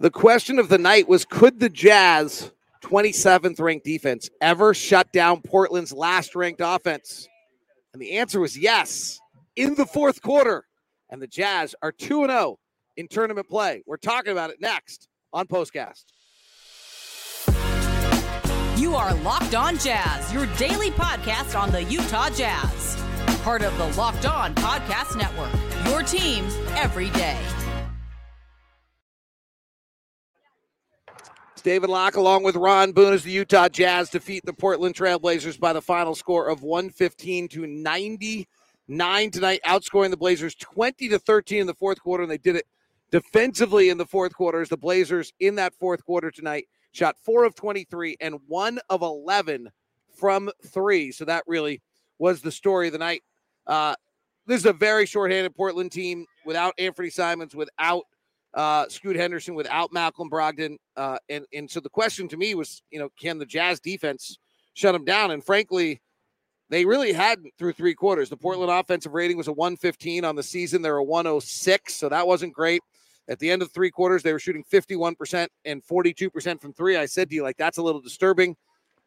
The question of the night was, could the Jazz 27th ranked defense ever shut down Portland's last ranked offense? And the answer was yes, in the fourth quarter. And the Jazz are 2-0 in tournament play. We're talking about it next on POSTCAST. You are Locked On Jazz, your daily podcast on the Utah Jazz. Part of the Locked On Podcast Network, your team every day. It's David Locke along with Ron Boone as the Utah Jazz defeat the Portland Trail Blazers by the final score of 115-99 tonight, outscoring the Blazers 20-13 in the fourth quarter, and they did it defensively in the fourth quarter as the Blazers in that fourth quarter tonight shot 4 of 23 and 1 of 11 from 3. So that really was the story of the night. This is a very shorthanded Portland team without Anthony Simons, without Scoot Henderson, without Malcolm Brogdon. And so the question to me was, you know, can the Jazz defense shut them down? And frankly, they really hadn't through three quarters. The Portland offensive rating was a 115 on the season. They're a 106, so that wasn't great. At the end of three quarters, they were shooting 51% and 42% from three. I said to you, like, that's a little disturbing.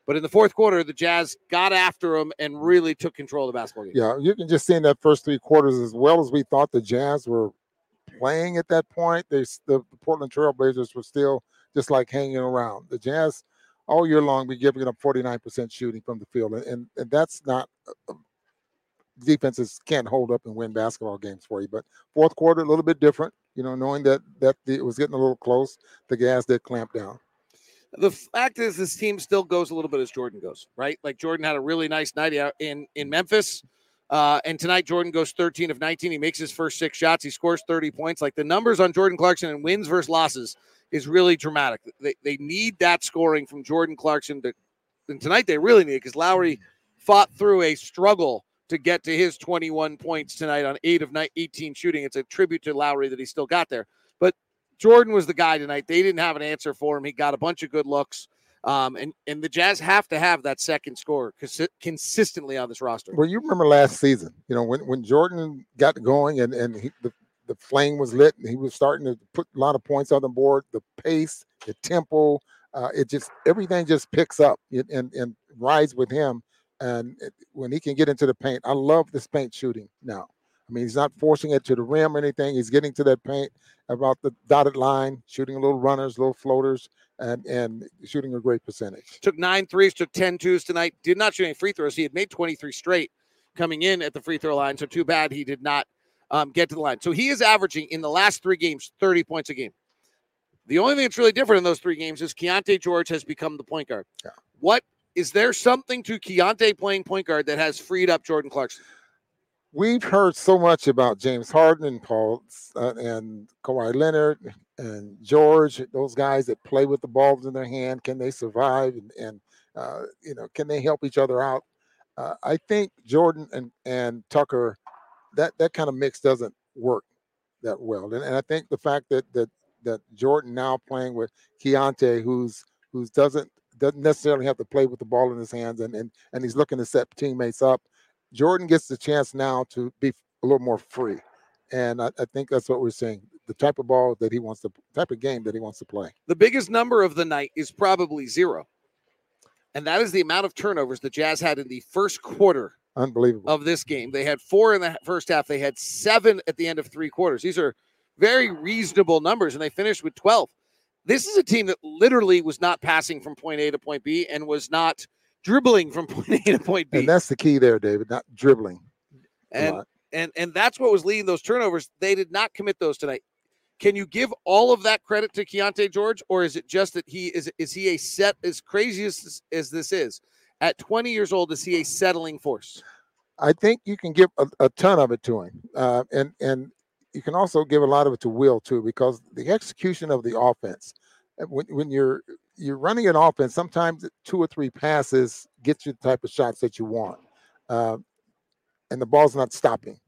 But in the fourth quarter, the Jazz got after them and really took control of the basketball game. Yeah, you can just see in that first three quarters, as well as we thought the Jazz were playing at that point, the Portland Trail Blazers were still just like hanging around. The Jazz all year long be giving up 49% shooting from the field, and that's not defenses can't hold up and win basketball games for you. But fourth quarter, a little bit different, you know, knowing that it was getting a little close, the Jazz did clamp down. The fact is, this team still goes a little bit as Jordan goes, right? Like, Jordan had a really nice night out in Memphis. And tonight, Jordan goes 13 of 19. He makes his first six shots. He scores 30 points. Like, the numbers on Jordan Clarkson and wins versus losses is really dramatic. They need that scoring from Jordan Clarkson. And tonight, they really need it because Lowry fought through a struggle to get to his 21 points tonight on 8 of 18 shooting. It's a tribute to Lowry that he still got there. But Jordan was the guy tonight. They didn't have an answer for him. He got a bunch of good looks. And the Jazz have to have that second scorer consistently on this roster. Well, you remember last season, you know, when Jordan got going and the flame was lit and he was starting to put a lot of points on the board, the pace, the tempo, it just, everything just picks up and rides with him. And when he can get into the paint, I love this paint shooting now. I mean, he's not forcing it to the rim or anything. He's getting to that paint about the dotted line, shooting a little runners, little floaters, and shooting a great percentage. Took 9 threes, took 10 twos tonight. Did not shoot any free throws. He had made 23 straight coming in at the free throw line, so too bad he did not get to the line. So he is averaging in the last three games 30 points a game. The only thing that's really different in those three games is Keyonte George has become the point guard. Yeah. What is there something to Keyonte playing point guard that has freed up Jordan Clarkson? We've heard so much about James Harden and Paul and Kawhi Leonard and George, those guys that play with the balls in their hand. Can they survive? And can they help each other out? I think Jordan and Tucker, that kind of mix doesn't work that well. And I think the fact that Jordan now playing with Keyonte, who doesn't necessarily have to play with the ball in his hands, and he's looking to set teammates up. Jordan gets the chance now to be a little more free. And I think that's what we're seeing, the type of ball that he wants to, type of game that he wants to play. The biggest number of the night is probably 0. And that is the amount of turnovers the Jazz had in the first quarter. Unbelievable. Of this game. They had 4 in the first half. They had 7 at the end of three quarters. These are very reasonable numbers, and they finished with 12. This is a team that literally was not passing from point A to point B and was not dribbling from point A to point B. And that's the key there, David, not dribbling. And that's what was leading those turnovers. They did not commit those tonight. Can you give all of that credit to Keyonte George, or is it just that he is he a set, as crazy as this is, at 20 years old, is he a settling force? I think you can give a ton of it to him. And you can also give a lot of it to Will, too, because the execution of the offense, when you're running an offense, sometimes 2 or 3 passes get you the type of shots that you want. And the ball's not stopping.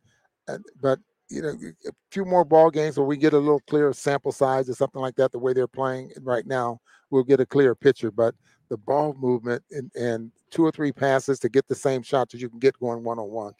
But, you know, a few more ball games where we get a little clearer sample size or something like that, the way they're playing right now, we'll get a clearer picture. But the ball movement and 2 or 3 passes to get the same shots that you can get going one-on-one.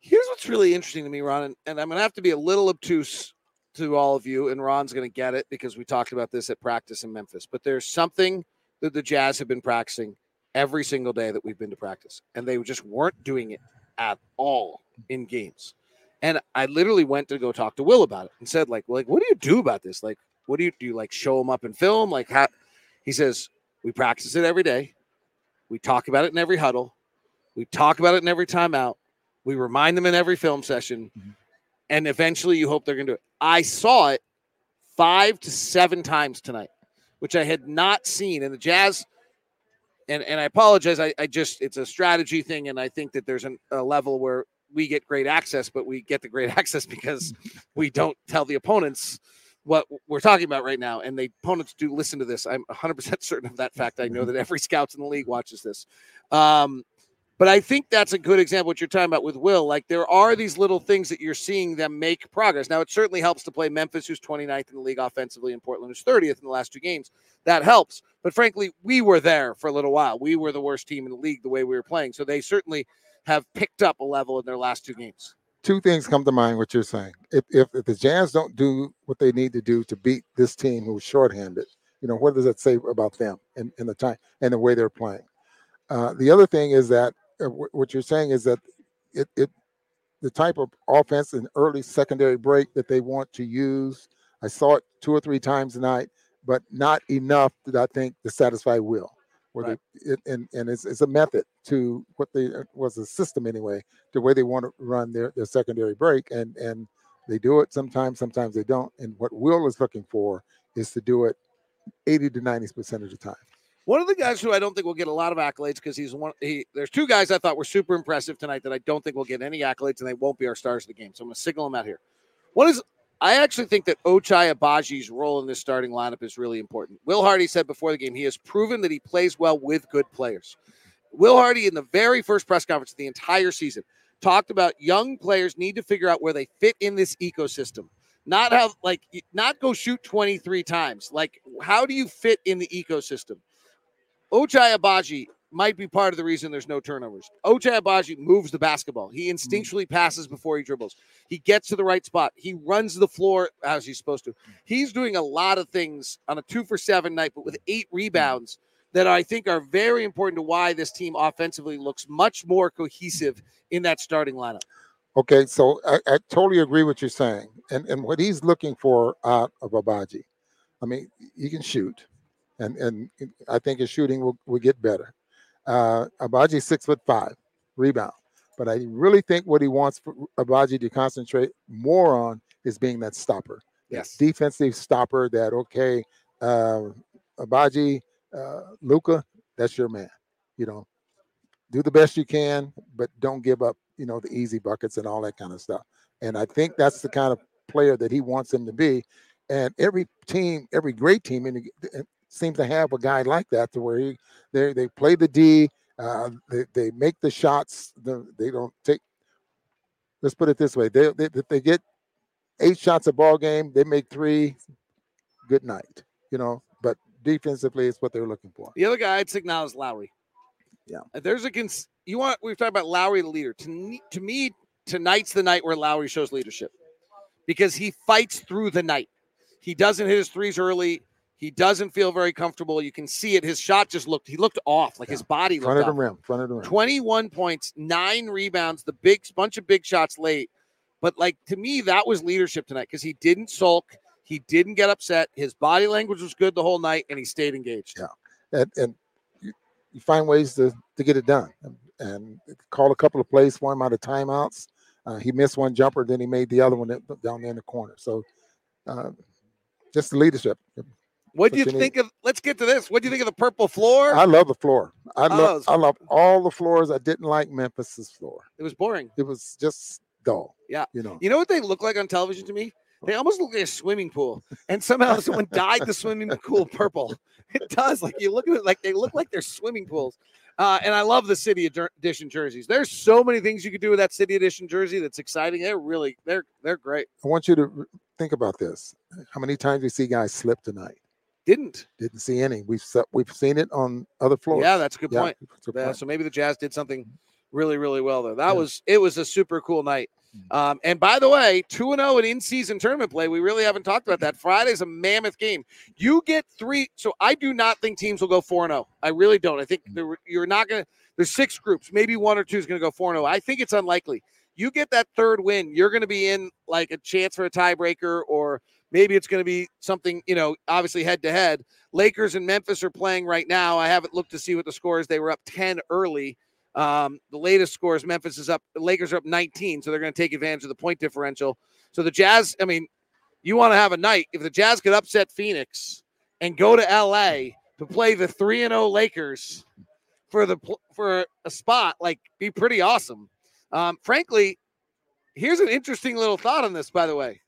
Here's what's really interesting to me, Ron, and I'm going to have to be a little obtuse to all of you, and Ron's going to get it because we talked about this at practice in Memphis, but there's something that the Jazz have been practicing every single day that we've been to practice, and they just weren't doing it at all in games. And I literally went to go talk to Will about it and said, like, what do you do about this? Like, what do you like show them up and film? Like, how? He says, we practice it every day. We talk about it in every huddle. We talk about it in every timeout. We remind them in every film session. Mm-hmm. And eventually you hope they're going to do it. I saw it 5 to 7 times tonight, which I had not seen. And the Jazz, and I apologize, I just, it's a strategy thing. And I think that there's a level where we get great access, but we get the great access because we don't tell the opponents what we're talking about right now. And the opponents do listen to this. I'm 100% certain of that fact. I know that every scout in the league watches this. But I think that's a good example of what you're talking about with Will. Like, there are these little things that you're seeing them make progress. Now, it certainly helps to play Memphis, who's 29th in the league offensively, and Portland, who's 30th in the last 2 games. That helps. But frankly, we were there for a little while. We were the worst team in the league the way we were playing. So they certainly have picked up a level in their last 2 games. 2 things come to mind what you're saying. If the Jazz don't do what they need to do to beat this team who's shorthanded, you know, what does that say about them and the time and the way they're playing? The other thing is that what you're saying is that the type of offense and early secondary break that they want to use, I saw it 2 or 3 times tonight, but not enough that I think to satisfy Will. Right. It's a method to what they was a system anyway, the way they want to run their secondary break. And they do it sometimes they don't. And what Will is looking for is to do it 80 to 90% of the time. One of the guys who I don't think will get a lot of accolades because there's 2 guys I thought were super impressive tonight that I don't think will get any accolades, and they won't be our stars of the game. So I'm going to signal them out here. One is, I actually think that Ochai Agbaji's role in this starting lineup is really important. Will Hardy said before the game, he has proven that he plays well with good players. Will Hardy, in the very first press conference of the entire season, talked about young players need to figure out where they fit in this ecosystem. Not how, like, not go shoot 23 times. Like, how do you fit in the ecosystem? Ochai Agbaji might be part of the reason there's no turnovers. Ochai Agbaji moves the basketball. He instinctually passes before he dribbles. He gets to the right spot. He runs the floor as he's supposed to. He's doing a lot of things on a 2-for-7 night, but with 8 rebounds that I think are very important to why this team offensively looks much more cohesive in that starting lineup. Okay, so I totally agree with what you're saying. And what he's looking for out of Agbaji, I mean, he can shoot. And I think his shooting will get better. Agbaji 6'5", rebound. But I really think what he wants for Agbaji to concentrate more on is being that stopper. Yes. That defensive stopper that, okay, Agbaji, Luka, that's your man. You know, do the best you can, but don't give up, you know, the easy buckets and all that kind of stuff. And I think that's the kind of player that he wants him to be. And every team, every great team in the seem to have a guy like that, to where they play the D, they make the shots. They don't take. Let's put it this way: they get 8 shots a ball game. They make 3. Good night, you know. But defensively, it's what they're looking for. The other guy I'd signal is Lowry. Yeah, there's a we've talked about Lowry, the leader. To me, tonight's the night where Lowry shows leadership because he fights through the night. He doesn't hit his threes early. He doesn't feel very comfortable. You can see it. His shot just looked off. Like, yeah. His body looked off. Front of the rim. 21 points, 9 rebounds, bunch of big shots late. But, like, to me, that was leadership tonight because he didn't sulk. He didn't get upset. His body language was good the whole night, and he stayed engaged. Yeah, and you find ways to get it done. And called a couple of plays for him out of timeouts. He missed one jumper, then he made the other one down there in the corner. So, just the leadership. What do you think of? Let's get to this. What do you think of the purple floor? I love the floor. I love all the floors. I didn't like Memphis's floor. It was boring. It was just dull. Yeah. You know what they look like on television to me? They almost look like a swimming pool. And somehow someone dyed the swimming pool purple. It does. Like, you look at it, like they look like they're swimming pools. And I love the City Edition jerseys. There's so many things you could do with that City Edition jersey that's exciting. They're great. I want you to think about this. How many times do you see guys slip tonight? Didn't see any. We've seen it on other floors. Yeah, that's a good point. So maybe the Jazz did something really, really well there. It was a super cool night. And by the way, 2-0 in in-season tournament play. We really haven't talked about that. Friday's a mammoth game. You get three. So I do not think teams will go 4-0. I really don't. I think you're not going to – there's six groups. Maybe one or two is going to go 4-0. I think it's unlikely. You get that third win, you're going to be in like a chance for a tiebreaker, or maybe it's going to be something, you know, obviously head-to-head. Lakers and Memphis are playing right now. I haven't looked to see what the score is. They were up 10 early. The latest scores, Memphis is up, the Lakers are up 19, so they're going to take advantage of the point differential. So the Jazz, I mean, you want to have a night. If the Jazz could upset Phoenix and go to LA to play the 3-0 Lakers for a spot, like, be pretty awesome. Frankly, here's an interesting little thought on this, by the way.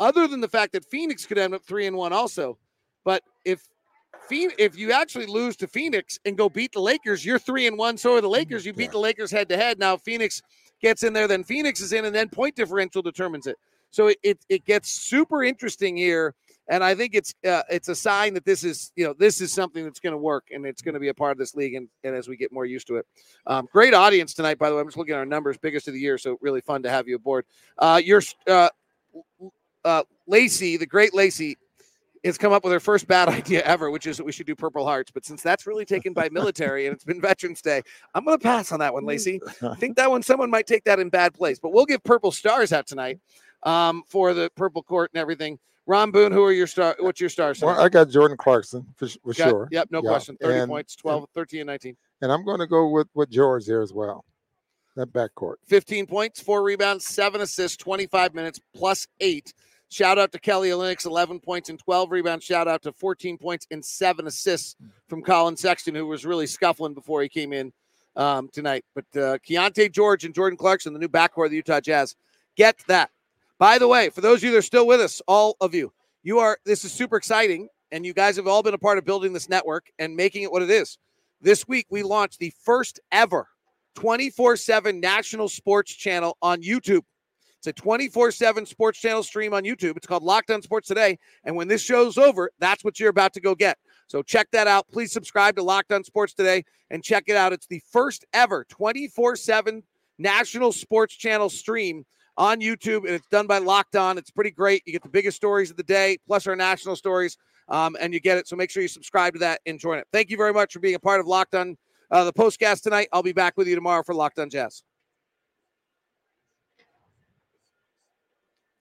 Other than the fact that Phoenix could end up 3-1 also, but if you actually lose to Phoenix and go beat the Lakers, you're 3-1. So are the Lakers. You beat the Lakers head to head. Now Phoenix gets in there, then Phoenix is in, and then point differential determines it. So it gets super interesting here, and I think it's a sign that this is something that's going to work, and it's going to be a part of this league. And as we get more used to it, great audience tonight. By the way, I'm just looking at our numbers, biggest of the year. So really fun to have you aboard. Your Lacey, the great Lacey, has come up with her first bad idea ever, which is that we should do Purple Hearts. But since that's really taken by military and it's been Veterans Day, I'm going to pass on that one, Lacey. I think that one, someone might take that in bad place. But we'll give Purple Stars out tonight for the Purple Court and everything. Ron Boone, what's your stars? Well, I got Jordan Clarkson for sure. Yep, no question. 30 points, 12, 13, and 19. And I'm going to go with George there as well. That backcourt. 15 points, 4 rebounds, 7 assists, 25 minutes, plus 8. Shout out to Kelly Olynyk, 11 points and 12 rebounds. Shout out to 14 points and 7 assists from Colin Sexton, who was really scuffling before he came in tonight. But Keyonte George and Jordan Clarkson, the new backcourt of the Utah Jazz, get that. By the way, for those of you that are still with us, all of you, this is super exciting, and you guys have all been a part of building this network and making it what it is. This week, we launched the first ever 24/7 national sports channel on YouTube. It's a 24/7 sports channel stream on YouTube. It's called Locked On Sports Today. And when this show's over, that's what you're about to go get. So check that out. Please subscribe to Locked On Sports Today and check it out. It's the first ever 24/7 national sports channel stream on YouTube. And it's done by Locked On. It's pretty great. You get the biggest stories of the day, plus our national stories, and you get it. So make sure you subscribe to that and join it. Thank you very much for being a part of Locked On, the postcast tonight. I'll be back with you tomorrow for Locked On Jazz.